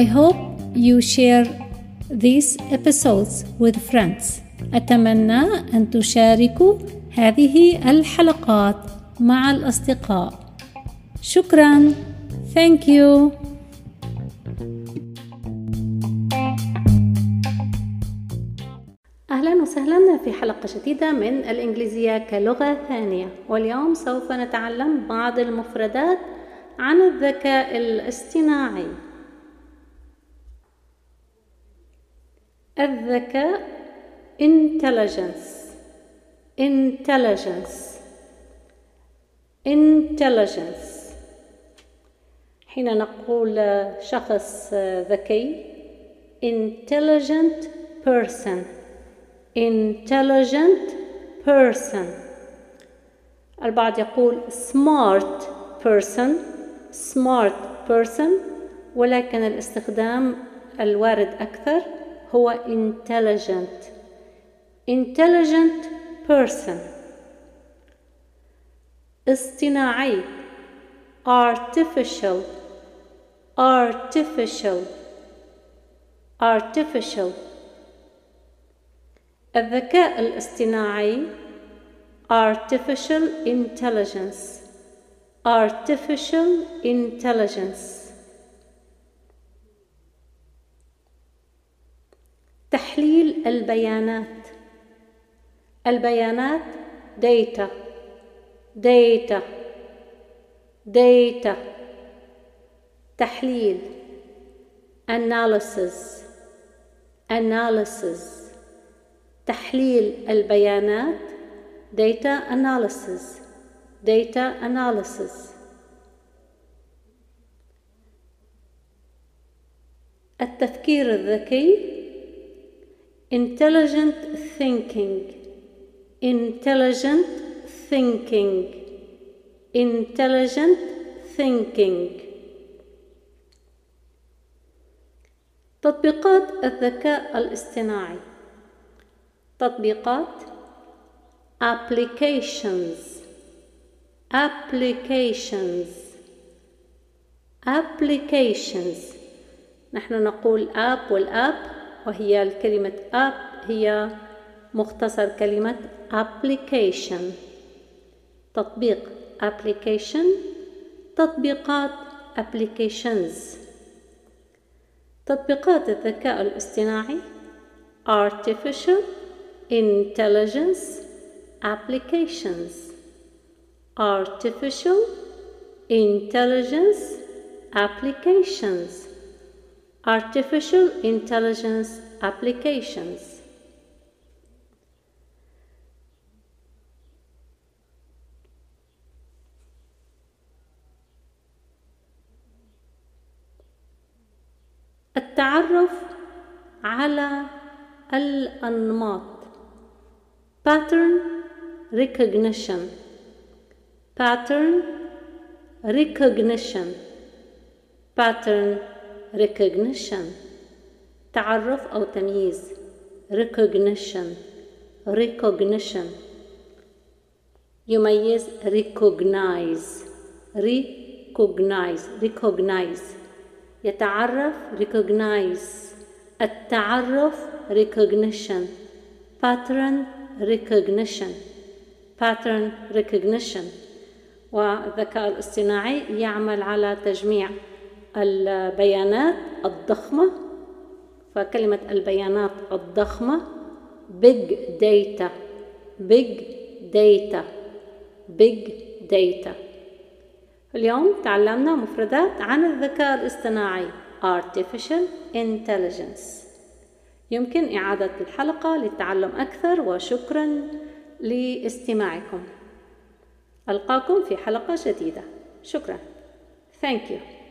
I hope you share these episodes with friends. أتمنى أن تشاركوا هذه الحلقات مع الأصدقاء. شكراً. Thank you. أهلاً وسهلاً في حلقة جديدة من الإنجليزية كلغة ثانية. واليوم سوف نتعلم بعض المفردات عن الذكاء الاصطناعي. الذكاء intelligence. حين نقول شخص ذكي intelligent person. البعض يقول smart person، ولكن الاستخدام الوارد أكثر هو intelligent person. اصطناعي artificial. الذكاء الاصطناعي artificial intelligence. تحليل البيانات data. تحليل analysis. تحليل البيانات data analysis. التفكير الذكي intelligent thinking. تطبيقات الذكاء الاصطناعي. تطبيقات applications. نحن نقول app والاب، وهي الكلمة app هي مختصر كلمة application. تطبيق application، تطبيقات applications. تطبيقات الذكاء الاصطناعي Artificial Intelligence Applications. التعرف على الأنماط pattern recognition. تعرف أو تمييز recognition. يميز recognize. يتعرف recognize. التعرف recognition pattern recognition. والذكاء الاصطناعي يعمل على تجميع البيانات الضخمة، فكلمة البيانات الضخمة big data. اليوم تعلمنا مفردات عن الذكاء الاصطناعي Artificial Intelligence. يمكن إعادة الحلقة للتعلم أكثر، وشكرا لاستماعكم. ألقاكم في حلقة جديدة. شكرا. Thank you.